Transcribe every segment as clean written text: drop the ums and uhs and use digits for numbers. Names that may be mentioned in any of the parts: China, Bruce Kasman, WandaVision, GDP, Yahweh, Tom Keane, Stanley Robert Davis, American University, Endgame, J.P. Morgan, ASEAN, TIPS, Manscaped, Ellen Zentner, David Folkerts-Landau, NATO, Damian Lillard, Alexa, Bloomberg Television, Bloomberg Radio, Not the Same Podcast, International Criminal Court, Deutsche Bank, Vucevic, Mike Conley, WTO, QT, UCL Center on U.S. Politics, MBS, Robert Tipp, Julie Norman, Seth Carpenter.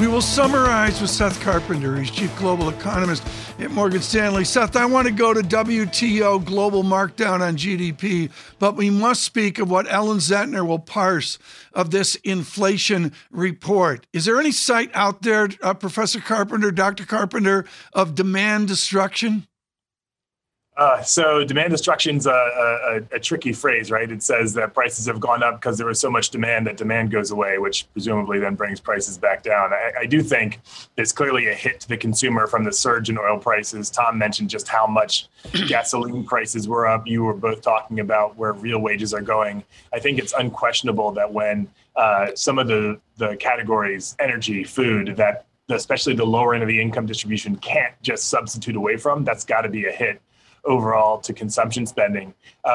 We will summarize with Seth Carpenter. He's chief global economist at Morgan Stanley. Seth, I want to go to WTO global markdown on GDP, but we must speak of what Ellen Zentner will parse of this inflation report. Is there any sight out there, Professor Carpenter, Dr. Carpenter, of demand destruction? So demand destruction is a tricky phrase, right? It says that prices have gone up because there was so much demand that demand goes away, which presumably then brings prices back down. I do think there's clearly a hit to the consumer from the surge in oil prices. Tom mentioned just how much gasoline prices were up. You were both talking about where real wages are going. I think it's unquestionable that when some of the categories, energy, food, that especially the lower end of the income distribution can't just substitute away from, that's got to be a hit overall to consumption spending.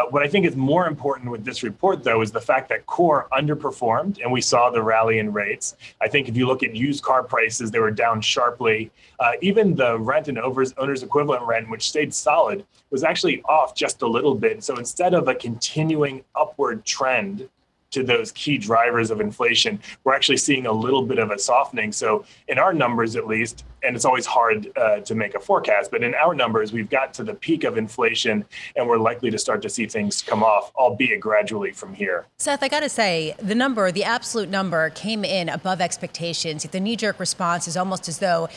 What I think is more important with this report, though, is the fact that core underperformed, and we saw the rally in rates. I think if you look at used car prices, they were down sharply. Even the rent and owner's equivalent rent, which stayed solid, was actually off just a little bit. So instead of a continuing upward trend to those key drivers of inflation, we're actually seeing a little bit of a softening. So in our numbers, at least, and it's always hard to make a forecast, but in our numbers, we've got to the peak of inflation and we're likely to start to see things come off, albeit gradually from here. Seth, I got to say, the absolute number came in above expectations. The knee-jerk response is almost as though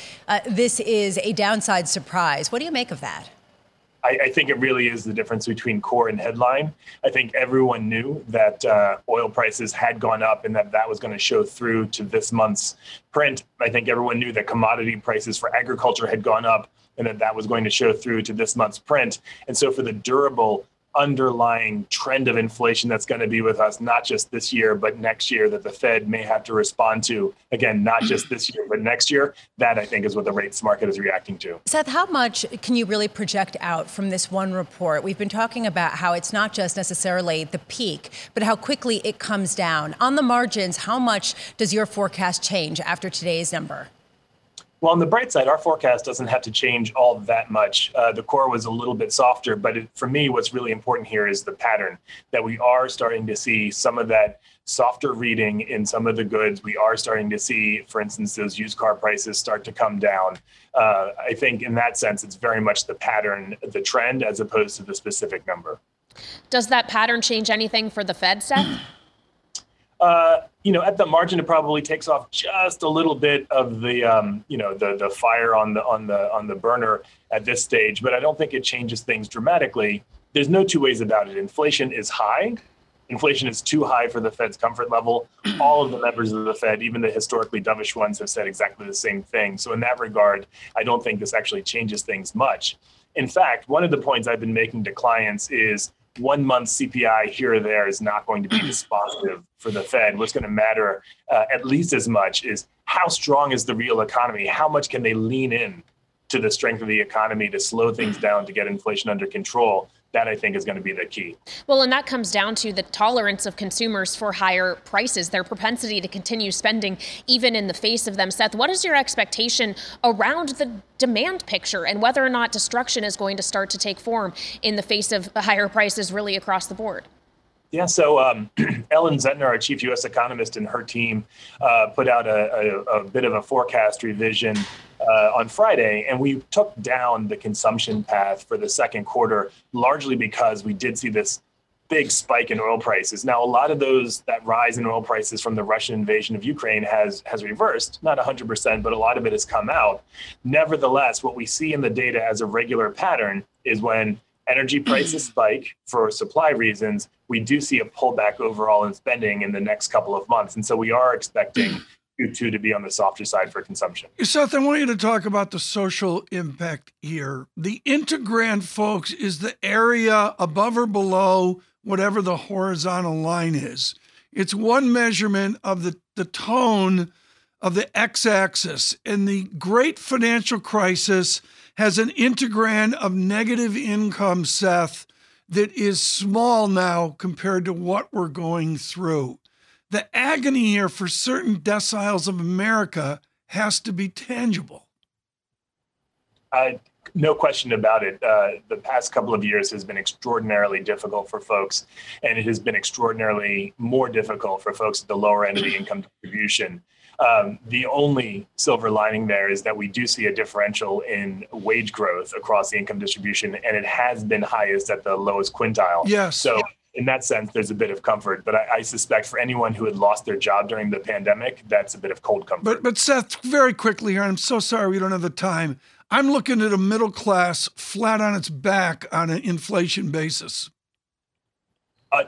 this is a downside surprise. What do you make of that? I think it really is the difference between core and headline. I think everyone knew that oil prices had gone up and that was going to show through to this month's print. I think everyone knew that commodity prices for agriculture had gone up and that was going to show through to this month's print. And so for the durable underlying trend of inflation that's going to be with us, not just this year, but next year, that the Fed may have to respond to, again, not just this year, but next year, that I think is what the rates market is reacting to. Seth, how much can you really project out from this one report? We've been talking about how it's not just necessarily the peak, but how quickly it comes down. On the margins, how much does your forecast change after today's number? Well, on the bright side, our forecast doesn't have to change all that much. The core was a little bit softer, but for me, what's really important here is the pattern, that we are starting to see some of that softer reading in some of the goods. We are starting to see, for instance, those used car prices start to come down. I think in that sense, it's very much the pattern, the trend, as opposed to the specific number. Does that pattern change anything for the Fed, Seth? At the margin, it probably takes off just a little bit of the fire on the burner at this stage. But I don't think it changes things dramatically. There's no two ways about it. Inflation is high. Inflation is too high for the Fed's comfort level. All of the members of the Fed, even the historically dovish ones, have said exactly the same thing. So in that regard, I don't think this actually changes things much. In fact, one of the points I've been making to clients is 1 month CPI here or there is not going to be dispositive for the Fed. What's going to matter at least as much is how strong is the real economy? How much can they lean in to the strength of the economy to slow things down, to get inflation under control? That, I think, is going to be the key. Well, and that comes down to the tolerance of consumers for higher prices, their propensity to continue spending even in the face of them. Seth, what is your expectation around the demand picture and whether or not destruction is going to start to take form in the face of higher prices really across the board? Yeah, so Ellen Zentner, our chief U.S. economist, and her team put out a bit of a forecast revision on Friday, and we took down the consumption path for the second quarter, largely because we did see this big spike in oil prices. Now, a lot of that rise in oil prices from the Russian invasion of Ukraine has reversed, not 100%, but a lot of it has come out. Nevertheless, what we see in the data as a regular pattern is when energy prices spike for supply reasons, we do see a pullback overall in spending in the next couple of months. And so we are expecting Q2 to be on the softer side for consumption. Seth, I want you to talk about the social impact here. The integrand, folks, is the area above or below whatever the horizontal line is. It's one measurement of the tone of the x-axis, and the great financial crisis has an integrand of negative income, Seth, that is small now compared to what we're going through. The agony here for certain deciles of America has to be tangible. No question about it. The past couple of years has been extraordinarily difficult for folks, and it has been extraordinarily more difficult for folks at the lower end of the income distribution. The only silver lining there is that we do see a differential in wage growth across the income distribution, and it has been highest at the lowest quintile. Yes. So in that sense, there's a bit of comfort. But I suspect for anyone who had lost their job during the pandemic, that's a bit of cold comfort. But Seth, very quickly here, and I'm so sorry we don't have the time. I'm looking at a middle class flat on its back on an inflation basis.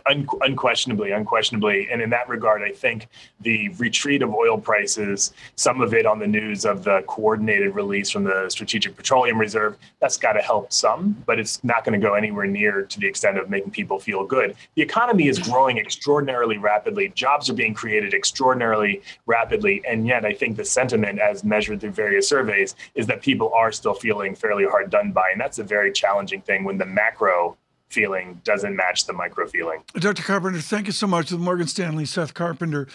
Unquestionably. And in that regard, I think the retreat of oil prices, some of it on the news of the coordinated release from the Strategic Petroleum Reserve, that's got to help some, but it's not going to go anywhere near to the extent of making people feel good. The economy is growing extraordinarily rapidly. Jobs are being created extraordinarily rapidly. And yet I think the sentiment as measured through various surveys is that people are still feeling fairly hard done by. And that's a very challenging thing when the macro feeling doesn't match the micro feeling. Dr. Carpenter, thank you so much. With Morgan Stanley, Seth Carpenter.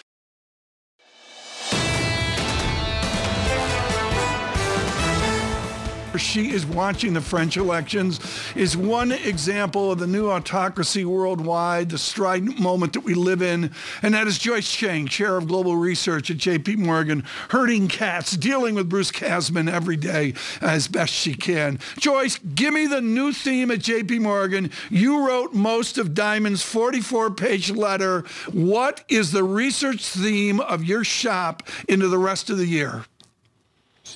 She is watching the French elections, is one example of the new autocracy worldwide, the strident moment that we live in. And that is Joyce Chang, chair of global research at J.P. Morgan, herding cats, dealing with Bruce Kasman every day as best she can. Joyce, give me the new theme at J.P. Morgan. You wrote most of Diamond's 44-page letter. What is the research theme of your shop into the rest of the year?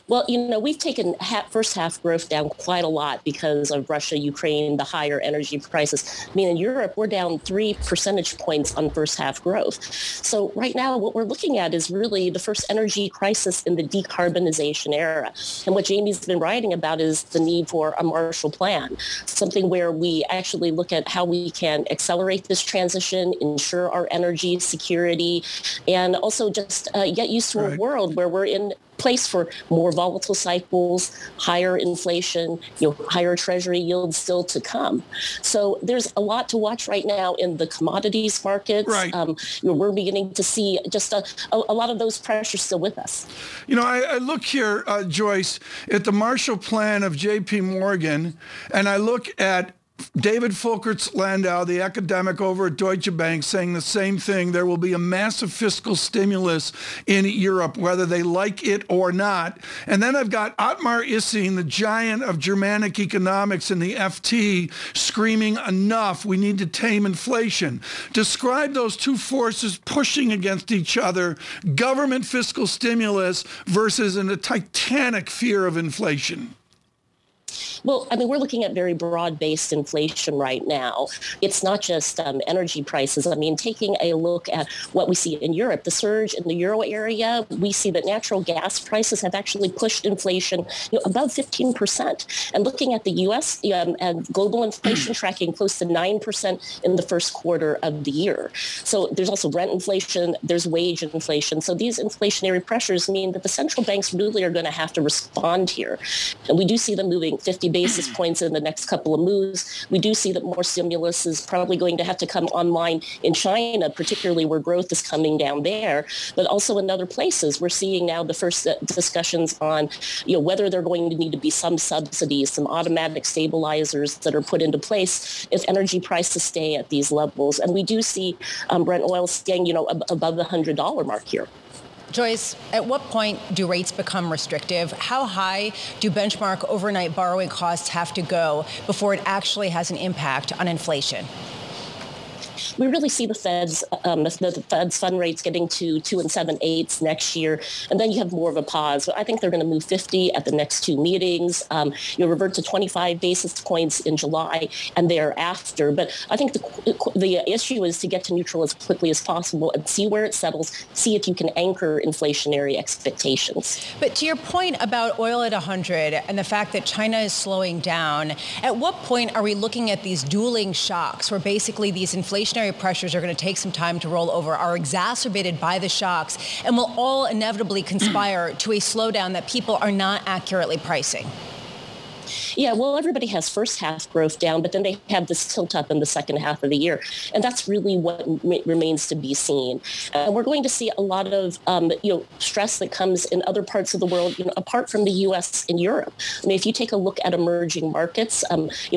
Well, you know, we've taken first half growth down quite a lot because of Russia, Ukraine, the higher energy prices. I mean, in Europe, we're down 3 percentage points on first half growth. So right now, what we're looking at is really the first energy crisis in the decarbonization era. And what Jamie's been writing about is the need for a Marshall Plan, something where we actually look at how we can accelerate this transition, ensure our energy security, and also just get used to a world where we're in place for more volatile cycles, higher inflation, higher treasury yields still to come. So there's a lot to watch right now in the commodities markets. Right. We're beginning to see just a lot of those pressures still with us. You know, I look here, Joyce, at the Marshall Plan of J.P. Morgan, and I look at David Folkerts-Landau, the academic over at Deutsche Bank, saying the same thing. There will be a massive fiscal stimulus in Europe, whether they like it or not. And then I've got Otmar Issing, the giant of Germanic economics in the FT, screaming, enough, we need to tame inflation. Describe those two forces pushing against each other, government fiscal stimulus versus a titanic fear of inflation. Well, I mean, we're looking at very broad-based inflation right now. It's not just energy prices. I mean, taking a look at what we see in Europe, the surge in the euro area, we see that natural gas prices have actually pushed inflation above 15%. And looking at the U.S. and global inflation tracking close to 9% in the first quarter of the year. So there's also rent inflation, there's wage inflation. So these inflationary pressures mean that the central banks really are going to have to respond here. And we do see them moving 50 basis points in the next couple of moves. We do see that more stimulus is probably going to have to come online in China, particularly where growth is coming down there, but also in other places. We're seeing now the first discussions on whether there are going to need to be some subsidies, some automatic stabilizers that are put into place if energy prices stay at these levels. And we do see Brent oil staying above the $100 mark here. Joyce, at what point do rates become restrictive? How high do benchmark overnight borrowing costs have to go before it actually has an impact on inflation? We really see the Fed's fund rates getting to 2 7/8 next year, and then you have more of a pause. But I think they're going to move 50 at the next two meetings. You'll revert to 25 basis points in July and thereafter. But I think the issue is to get to neutral as quickly as possible and see where it settles, see if you can anchor inflationary expectations. But to your point about oil at 100 and the fact that China is slowing down, at what point are we looking at these dueling shocks where basically these inflation inflationary pressures are going to take some time to roll over, are exacerbated by the shocks, and will all inevitably conspire to a slowdown that people are not accurately pricing? Yeah, well, everybody has first half growth down, but then they have this tilt up in the second half of the year. And that's really what remains to be seen. We're going to see a lot of, stress that comes in other parts of the world, apart from the U.S. and Europe. I mean, if you take a look at emerging markets,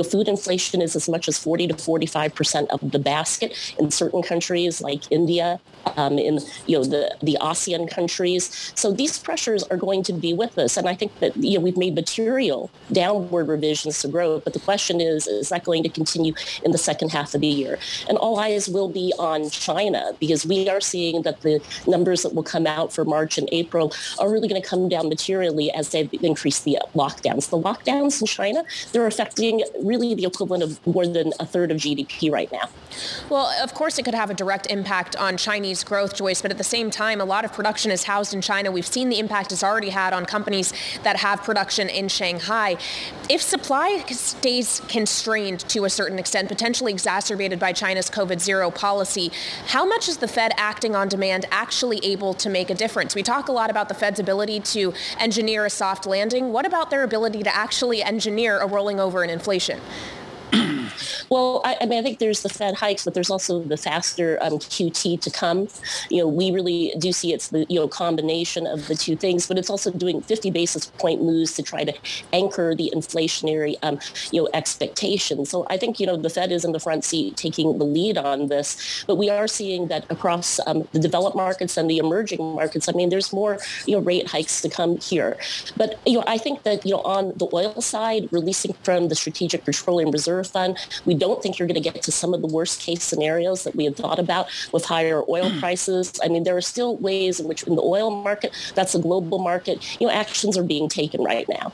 food inflation is as much as 40 to 45% of the basket in certain countries like India, in the ASEAN countries. So these pressures are going to be with us. And I think that, we've made material downward revisions to growth, but the question is that going to continue in the second half of the year? And all eyes will be on China, because we are seeing that the numbers that will come out for March and April are really going to come down materially as they've increased the lockdowns. The lockdowns in China, they're affecting really the equivalent of more than a third of GDP right now. Well, of course, it could have a direct impact on Chinese growth, Joyce, but at the same time, a lot of production is housed in China. We've seen the impact it's already had on companies that have production in Shanghai. If supply stays constrained to a certain extent, potentially exacerbated by China's COVID-0 policy, how much is the Fed acting on demand actually able to make a difference? We talk a lot about the Fed's ability to engineer a soft landing. What about their ability to actually engineer a rolling over in inflation? Well, I think there's the Fed hikes, but there's also the faster QT to come. We really do see it's the combination of the two things, but it's also doing 50 basis point moves to try to anchor the inflationary expectations. So I think the Fed is in the front seat taking the lead on this, but we are seeing that across the developed markets and the emerging markets. I mean, there's more rate hikes to come here, but I think that on the oil side, releasing from the Strategic Petroleum Reserve Fund, we don't think you're going to get to some of the worst case scenarios that we had thought about with higher oil prices. I mean, there are still ways in which in the oil market, that's a global market, actions are being taken right now.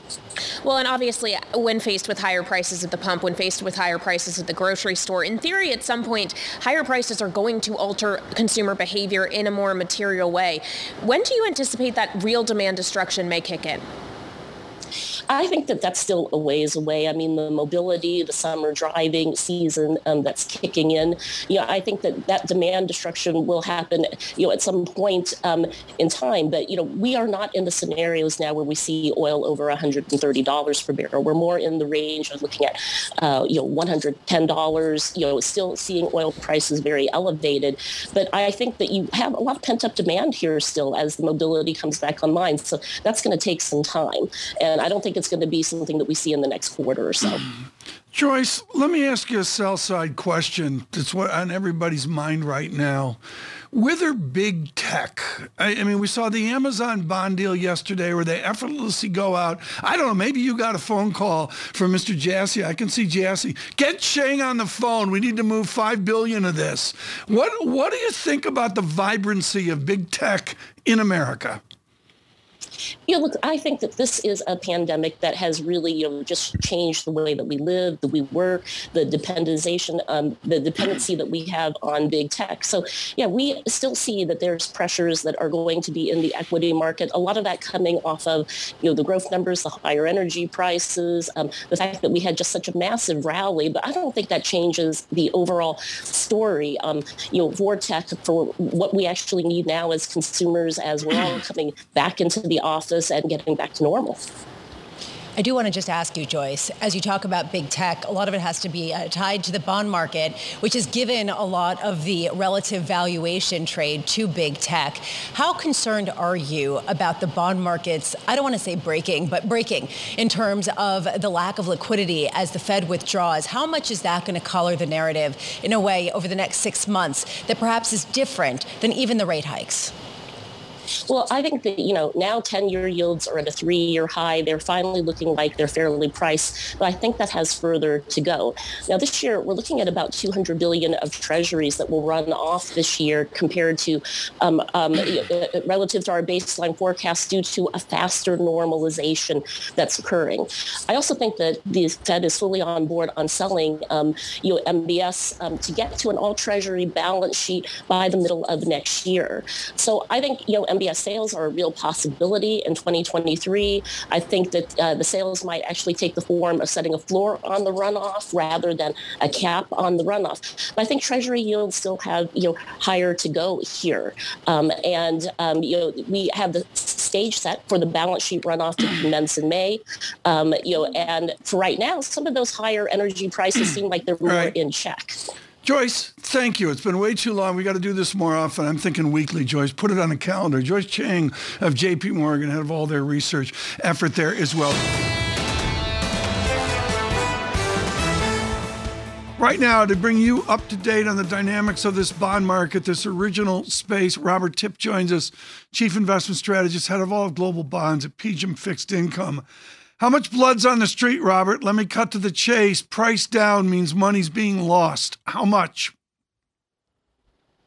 Well, and obviously when faced with higher prices at the pump, when faced with higher prices at the grocery store, in theory, at some point, higher prices are going to alter consumer behavior in a more material way. When do you anticipate that real demand destruction may kick in? I think that that's still a ways away. I mean, the mobility, the summer driving season that's kicking in. I think that demand destruction will happen, at some point in time. But, we are not in the scenarios now where we see oil over $130 per barrel. We're more in the range of looking at, $110, still seeing oil prices very elevated. But I think that you have a lot of pent-up demand here still as the mobility comes back online. So that's going to take some time. And I don't think it's going to be something that we see in the next quarter or so. Joyce, let me ask you a sell-side question that's on everybody's mind right now. Whether big tech, I mean, we saw the Amazon bond deal yesterday where they effortlessly go out. I don't know, maybe you got a phone call from Mr. Jassy. I can see Jassy. Get Chang on the phone. We need to move $5 billion of this. What do you think about the vibrancy of big tech in America? Look, I think that this is a pandemic that has really, just changed the way that we live, that we work, the dependency that we have on big tech. So, we still see that there's pressures that are going to be in the equity market. A lot of that coming off of, the growth numbers, the higher energy prices, the fact that we had just such a massive rally. But I don't think that changes the overall story, for tech, for what we actually need now as consumers, as we're all coming back into the office and getting back to normal. I do want to just ask you, Joyce, as you talk about big tech, a lot of it has to be tied to the bond market, which has given a lot of the relative valuation trade to big tech. How concerned are you about the bond markets, I don't want to say breaking in terms of the lack of liquidity as the Fed withdraws? How much is that going to color the narrative in a way over the next 6 months that perhaps is different than even the rate hikes? Well, I think that, now 10-year yields are at a 3-year high. They're finally looking like they're fairly priced, but I think that has further to go. Now, this year, we're looking at about $200 billion of treasuries that will run off this year compared to, relative to our baseline forecast due to a faster normalization that's occurring. I also think that the Fed is fully on board on selling, MBS to get to an all-treasury balance sheet by the middle of next year. So I think, MBS sales are a real possibility in 2023. I think that the sales might actually take the form of setting a floor on the runoff rather than a cap on the runoff. But I think Treasury yields still have higher to go here, we have the stage set for the balance sheet runoff to commence in May. And for right now, some of those higher energy prices seem like they're more in check. Joyce, thank you. It's been way too long. We got to do this more often. I'm thinking weekly, Joyce. Put it on a calendar. Joyce Chang of J.P. Morgan, head of all their research effort there as well. Right now, to bring you up to date on the dynamics of this bond market, this original space, Robert Tipp joins us, Chief Investment Strategist, head of all of global bonds at PGIM Fixed Income. How much blood's on the street, Robert? Let me cut to the chase. Price down means money's being lost. How much?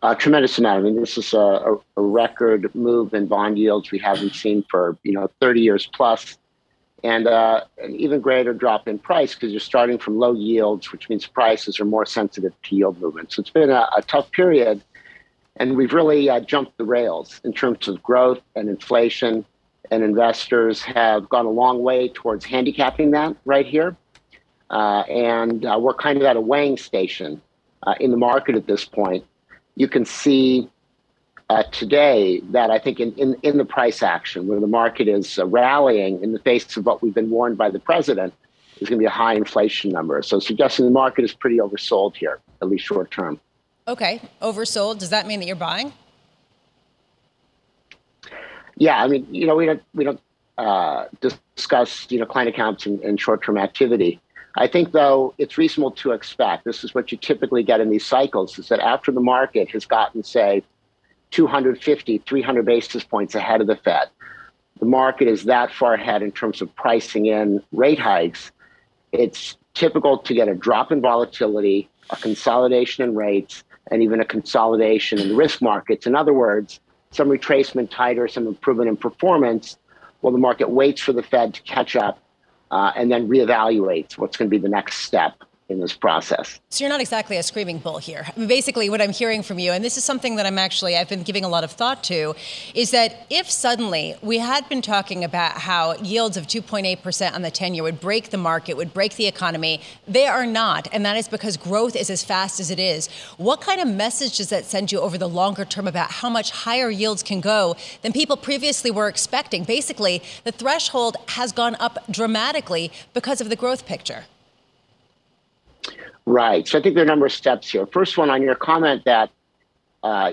A tremendous amount. I mean, this is a record move in bond yields we haven't seen for 30 years plus. And an even greater drop in price because you're starting from low yields, which means prices are more sensitive to yield movements. So it's been a tough period, and we've really jumped the rails in terms of growth and inflation, and investors have gone a long way towards handicapping that right here. And we're kind of at a weighing station in the market at this point. You can see today that I think in the price action where the market is rallying in the face of what we've been warned by the president is going to be a high inflation number. So suggesting the market is pretty oversold here, at least short term. Okay. Oversold. Does that mean that you're buying? Yeah. I mean, we don't discuss, client accounts and short-term activity. I think, though, it's reasonable to expect, this is what you typically get in these cycles, is that after the market has gotten, say, 250, 300 basis points ahead of the Fed. The market is that far ahead in terms of pricing in rate hikes. It's typical to get a drop in volatility, a consolidation in rates, and even a consolidation in the risk markets. In other words, some retracement tighter, some improvement in performance, while the market waits for the Fed to catch up and then reevaluates what's going to be the next step in this process. So you're not exactly a screaming bull here. Basically what I'm hearing from you, and this is something that I've been giving a lot of thought to, is that if suddenly we had been talking about how yields of 2.8% on the 10-year would break the market, would break the economy, they are not. And that is because growth is as fast as it is. What kind of message does that send you over the longer term about how much higher yields can go than people previously were expecting? Basically, the threshold has gone up dramatically because of the growth picture. Right. So I think there are a number of steps here. First one, on your comment that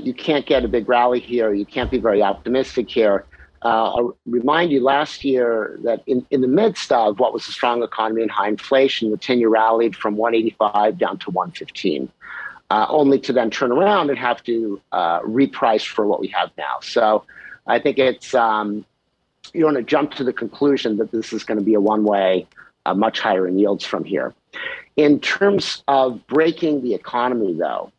you can't get a big rally here, you can't be very optimistic here. I'll remind you last year that in the midst of what was a strong economy and high inflation, the 10-year rallied from 185 down to 115, only to then turn around and have to reprice for what we have now. So I think it's you don't want to jump to the conclusion that this is going to be a one-way, much higher in yields from here. In terms of breaking the economy, though,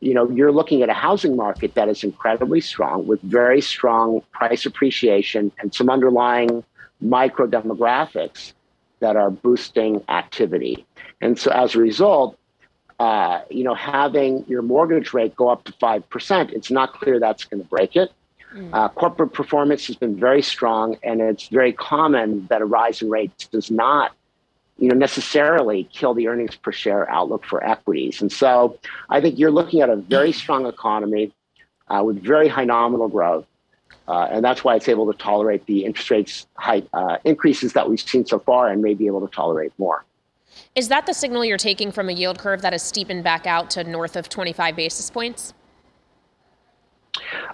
you're looking at a housing market that is incredibly strong with very strong price appreciation and some underlying micro demographics that are boosting activity. And so as a result, having your mortgage rate go up to 5%, it's not clear that's going to break it. Corporate performance has been very strong, and it's very common that a rise in rates does not necessarily kill the earnings per share outlook for equities. And so I think you're looking at a very strong economy with very high nominal growth. And that's why it's able to tolerate the interest rates high, increases that we've seen so far and may be able to tolerate more. Is that the signal you're taking from a yield curve that has steepened back out to north of 25 basis points?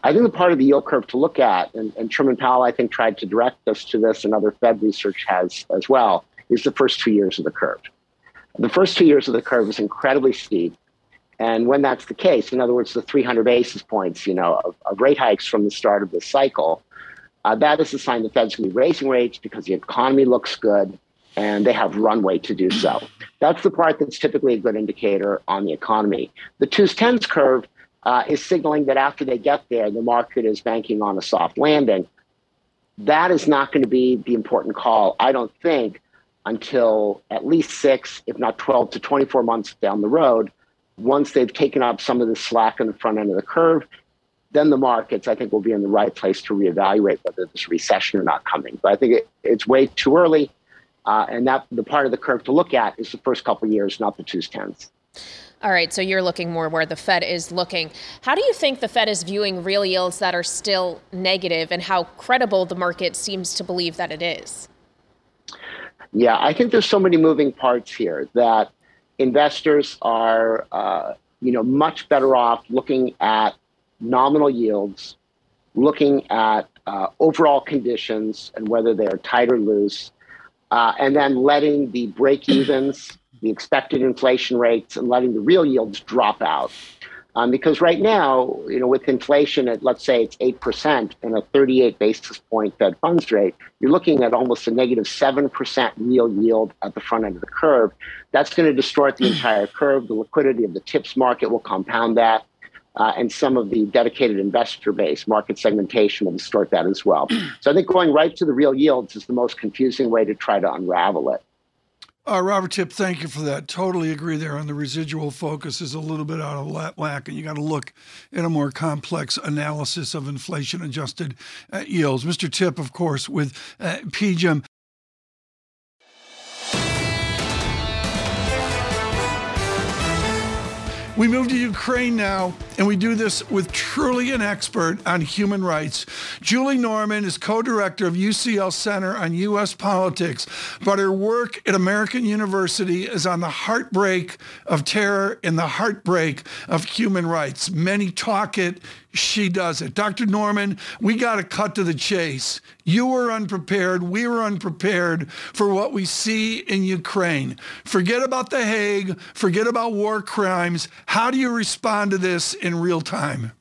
I think the part of the yield curve to look at, and Chairman Powell, I think, tried to direct us to this, and other Fed research has as well, is the first 2 years of the curve. The first 2 years of the curve is incredibly steep. And when that's the case, in other words, the 300 basis points, of rate hikes from the start of this cycle, that is a sign the Fed's going to be raising rates because the economy looks good and they have runway to do so. That's the part that's typically a good indicator on the economy. The 2s10s curve is signaling that after they get there, the market is banking on a soft landing. That is not going to be the important call, I don't think, until at least 6, if not 12 to 24 months down the road, once they've taken up some of the slack on the front end of the curve then the markets, I think, will be in the right place to reevaluate whether there's recession or not coming. But I think it's way too early. And that the part of the curve to look at is the first couple of years, not the 2s/10s. All right. So you're looking more where the Fed is looking. How do you think the Fed is viewing real yields that are still negative and how credible the market seems to believe that it is? Yeah, I think there's so many moving parts here that investors are, much better off looking at nominal yields, looking at overall conditions and whether they are tight or loose, and then letting the break-evens, the expected inflation rates, and letting the real yields drop out. Because right now, with inflation at, let's say, it's 8% and a 38 basis point Fed funds rate, you're looking at almost a negative 7% real yield at the front end of the curve. That's going to distort the entire curve. The liquidity of the TIPS market will compound that. And some of the dedicated investor base, market segmentation, will distort that as well. So I think going right to the real yields is the most confusing way to try to unravel it. Robert Tipp, thank you for that. Totally agree there on the residual focus is a little bit out of whack, and you got to look at a more complex analysis of inflation-adjusted yields. Mr. Tipp, of course, with PGIM. We move to Ukraine now, and we do this with truly an expert on human rights. Julie Norman is co-director of UCL Center on U.S. Politics, but her work at American University is on the heartbreak of terror and the heartbreak of human rights. Many talk it, she does it. Dr. Norman, we got to cut to the chase. You were unprepared. We were unprepared for what we see in Ukraine. Forget about The Hague. Forget about war crimes. How do you respond to this in real time?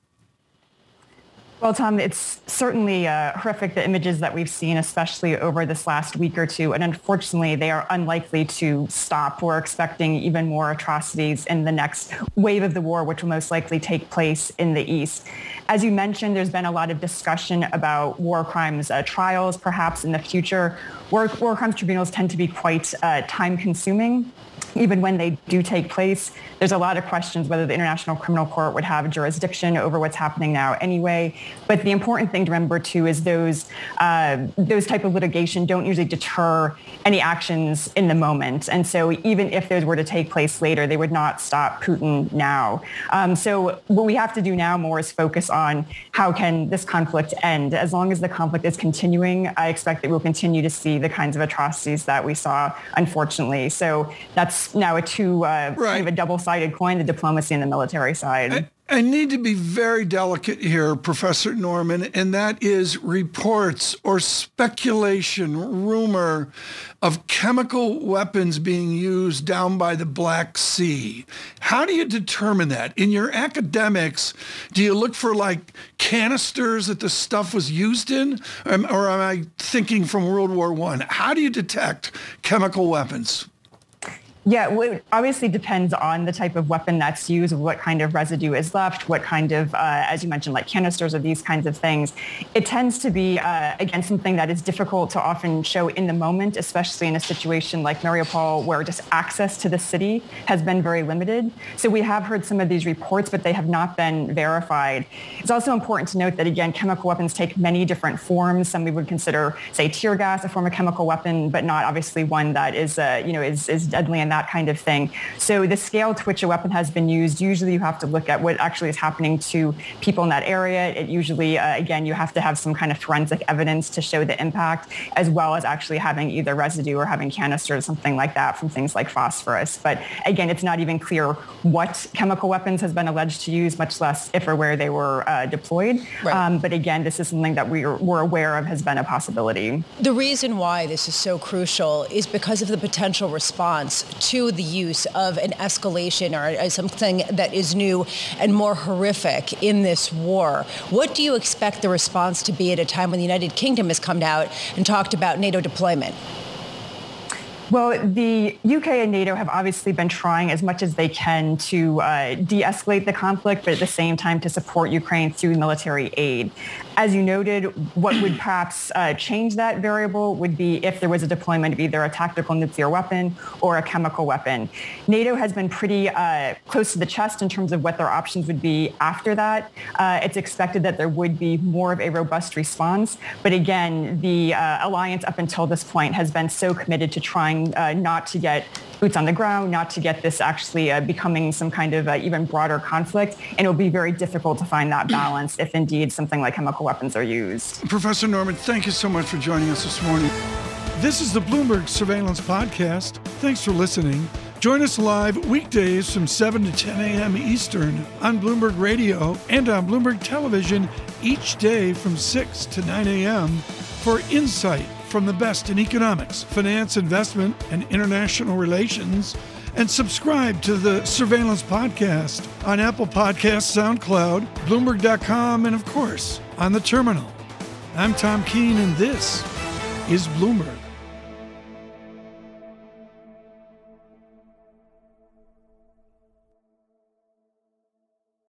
Well, Tom, it's certainly horrific, the images that we've seen, especially over this last week or two. And unfortunately, they are unlikely to stop. We're expecting even more atrocities in the next wave of the war, which will most likely take place in the East. As you mentioned, there's been a lot of discussion about war crimes trials, perhaps in the future. War crimes tribunals tend to be quite time-consuming. Even when they do take place, there's a lot of questions whether the International Criminal Court would have jurisdiction over what's happening now anyway. But the important thing to remember, too, is those type of litigation don't usually deter any actions in the moment. And so even if those were to take place later, they would not stop Putin now. So what we have to do now more is focus on how can this conflict end. As long as the conflict is continuing, I expect that we'll continue to see the kinds of atrocities that we saw, unfortunately. So that's now a kind of a double-sided coin, the diplomacy and the military side. I need to be very delicate here, Professor Norman, and that is reports or speculation, rumor of chemical weapons being used down by the Black Sea. How do you determine that? In your academics, do you look for like canisters that the stuff was used in? Or am I thinking from World War I? How do you detect chemical weapons? Yeah, well, it obviously depends on the type of weapon that's used, what kind of residue is left, what kind of, as you mentioned, like canisters or these kinds of things. It tends to be, again, something that is difficult to often show in the moment, especially in a situation like Mariupol, where just access to the city has been very limited. So we have heard some of these reports, but they have not been verified. It's also important to note that, again, chemical weapons take many different forms. Some we would consider, say, tear gas a form of chemical weapon, but not obviously one that is deadly in that kind of thing. So the scale to which a weapon has been used, usually you have to look at what actually is happening to people in that area. It usually, again, you have to have some kind of forensic evidence to show the impact, as well as actually having either residue or having canisters, something like that, from things like phosphorus. But again, it's not even clear what chemical weapons has been alleged to use, much less if or where they were deployed. Right. But again, this is something that we're aware of has been a possibility. The reason why this is so crucial is because of the potential response to the use of an escalation or something that is new and more horrific in this war. What do you expect the response to be at a time when the United Kingdom has come out and talked about NATO deployment? Well, the UK and NATO have obviously been trying as much as they can to de-escalate the conflict, but at the same time to support Ukraine through military aid. As you noted, what would perhaps change that variable would be if there was a deployment of either a tactical nuclear weapon or a chemical weapon. NATO has been pretty close to the chest in terms of what their options would be after that. It's expected that there would be more of a robust response. But again, the alliance up until this point has been so committed to trying not to get boots on the ground, not to get this actually becoming some kind of even broader conflict. And it will be very difficult to find that balance if indeed something like chemical weapons are used. Professor Norman, thank you so much for joining us this morning. This is the Bloomberg Surveillance Podcast. Thanks for listening. Join us live weekdays from 7 to 10 a.m. Eastern on Bloomberg Radio and on Bloomberg Television each day from 6 to 9 a.m. for insight from the best in economics, finance, investment, and international relations. And subscribe to the Surveillance Podcast on Apple Podcasts, SoundCloud, Bloomberg.com, and of course, on The Terminal. I'm Tom Keane, and this is Bloomberg.